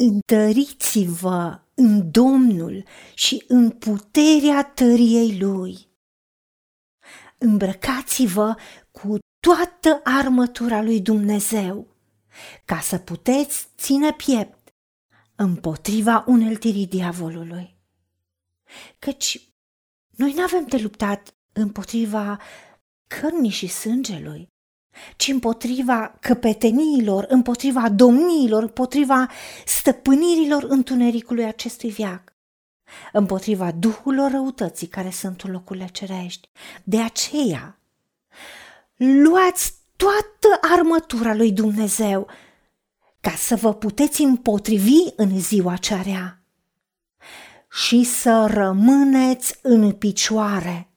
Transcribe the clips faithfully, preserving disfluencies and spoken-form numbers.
întăriți-vă în Domnul și în puterea tăriei Lui. Îmbrăcați-vă cu toată armătura lui Dumnezeu, ca să puteți ține piept împotriva uneltirii diavolului. Căci noi nu avem de luptat împotriva cărnii și sângelui, ci împotriva căpeteniilor, împotriva domniilor, împotriva stăpânirilor întunericului acestui veac, împotriva duhurilor răutății care sunt în locurile cerești. De aceea, luați toată armătura lui Dumnezeu ca să vă puteți împotrivi în ziua cea rea și să rămâneți în picioare.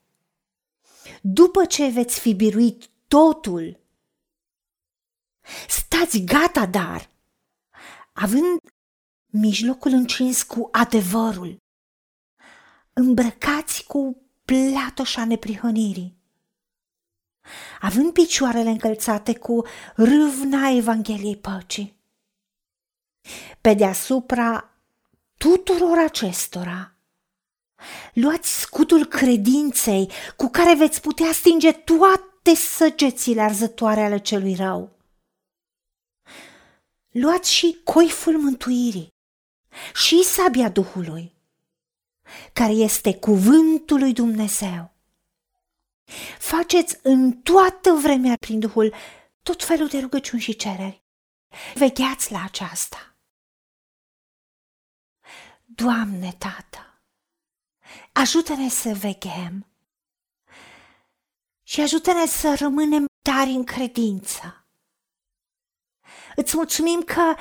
După ce veți fi biruit totul, stați gata, dar având mijlocul încins cu adevărul, îmbrăcați cu platoșa neprihănirii, având picioarele încălțate cu râvna Evangheliei păcii. Pe deasupra tuturor acestora, luați scutul credinței cu care veți putea stinge toate săgețile arzătoare ale celui rău. Luați și coiful mântuirii și sabia Duhului, care este cuvântul lui Dumnezeu. Faceți în toată vremea prin Duhul tot felul de rugăciuni și cereri. Vegheați la aceasta. Doamne, Tată, ajută-ne să veghem și ajută-ne să rămânem tari în credință. Îți mulțumim că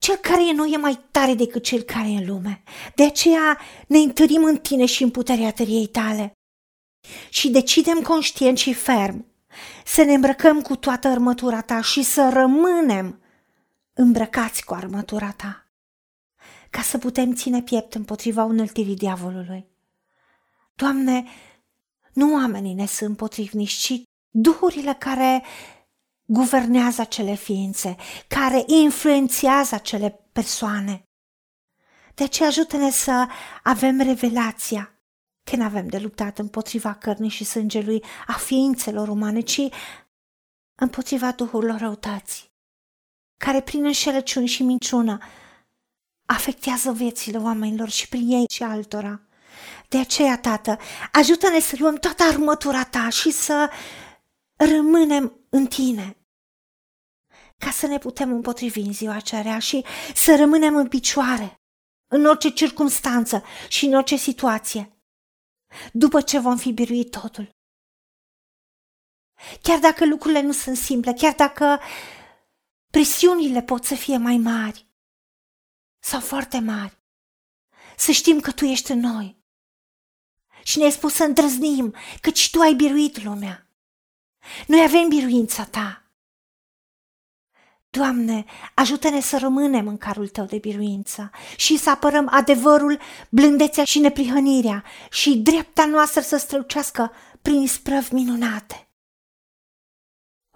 Cel care e noi e mai tare decât cel care e în lume. De aceea ne întărim în Tine și în puterea tăriei Tale și decidem conștient și ferm să ne îmbrăcăm cu toată armătura Ta și să rămânem îmbrăcați cu armătura Ta, ca să putem ține piept împotriva uneltirii diavolului. Doamne, nu oamenii ne sunt potrivnici, ci duhurile care guvernează acele ființe, care influențează acele persoane. De aceea ajută-ne să avem revelația că nu avem de luptat împotriva cărnii și sângelui, a ființelor umane, ci împotriva duhurilor răutății, care prin înșelăciuni și minciună afectează viețile oamenilor și prin ei și altora. De aceea, Tată, ajută-ne să luăm toată armătura Ta și să rămânem în Tine, ca să ne putem împotrivi în ziua cea rea și să rămânem în picioare, în orice circunstanță și în orice situație, după ce vom fi biruit totul. Chiar dacă lucrurile nu sunt simple, chiar dacă presiunile pot să fie mai mari sau foarte mari, să știm că Tu ești în noi și ne-ai spus să îndrăznim, căci Tu ai biruit lumea. Noi avem biruința Ta. Doamne, ajută-ne să rămânem în carul Tău de biruință și să apărăm adevărul, blândețea și neprihănirea și dreapta noastră să strălucească prin isprăvi minunate.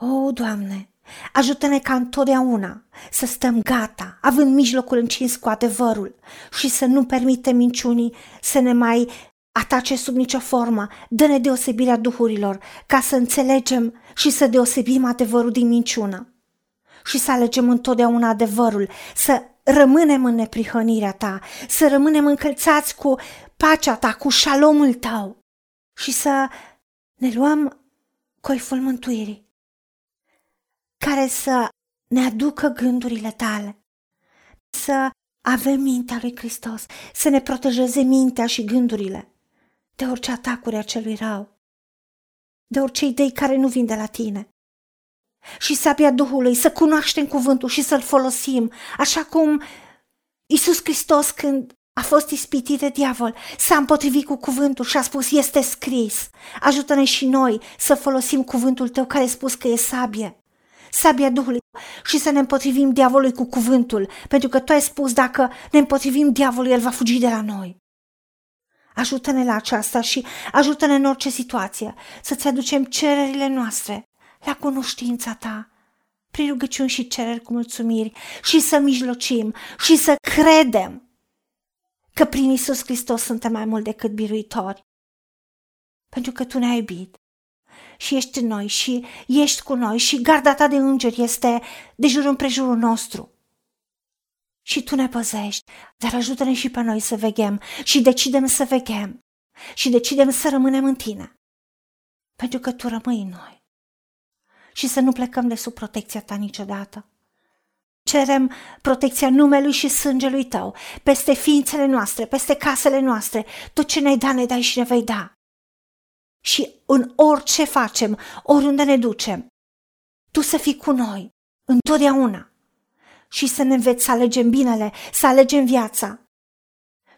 O, Doamne, ajută-ne ca întotdeauna să stăm gata, având mijlocul încins cu adevărul și să nu permitem minciunii să ne mai atace sub nicio formă. Dă-ne deosebirea duhurilor ca să înțelegem și să deosebim adevărul din minciună și să alegem întotdeauna adevărul, să rămânem în neprihănirea Ta, să rămânem încălțați cu pacea Ta, cu șalomul Tău și să ne luăm coiful mântuirii, care să ne aducă gândurile Tale, să avem mintea lui Hristos, să ne protejeze mintea și gândurile de orice atacuri a celui rău, de orice idei care nu vin de la Tine. Și sabia Duhului, să cunoaștem cuvântul și să-l folosim, așa cum Isus Hristos, când a fost ispitit de diavol, s-a împotrivit cu cuvântul și a spus: este scris. Ajută-ne și noi să folosim cuvântul Tău, care a spus că e sabie, sabia Duhului, și să ne împotrivim diavolului cu cuvântul, pentru că Tu ai spus: dacă ne împotrivim diavolului, el va fugi de la noi. Ajută-ne la aceasta și ajută-ne în orice situație să-Ți aducem cererile noastre la cunoștința Ta prin rugăciuni și cereri cu mulțumiri, și să mijlocim și să credem că prin Isus Hristos suntem mai mult decât biruitori. Pentru că Tu ne-ai iubit și ești în noi și ești cu noi și garda Ta de îngeri este de jur împrejurul nostru. Și Tu ne păzești, dar ajută-ne și pe noi să veghem și decidem să veghem și decidem să rămânem în Tine. Pentru că Tu rămâi în noi și să nu plecăm de sub protecția Ta niciodată. Cerem protecția numelui și sângelui Tău peste ființele noastre, peste casele noastre, tot ce ne-ai dat, ne dai și ne vei da. Și în orice facem, oriunde ne ducem, Tu să fii cu noi întotdeauna și să ne înveți să alegem binele, să alegem viața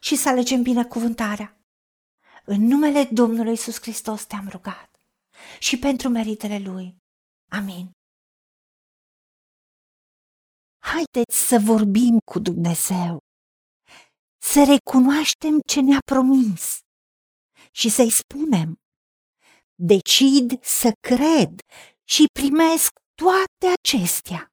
și să alegem binecuvântarea. În numele Domnului Isus Hristos Te-am rugat și pentru meritele Lui. Amin. Haideți să vorbim cu Dumnezeu, să recunoaștem ce ne-a promis și să-I spunem: decid să cred și primesc toate acestea.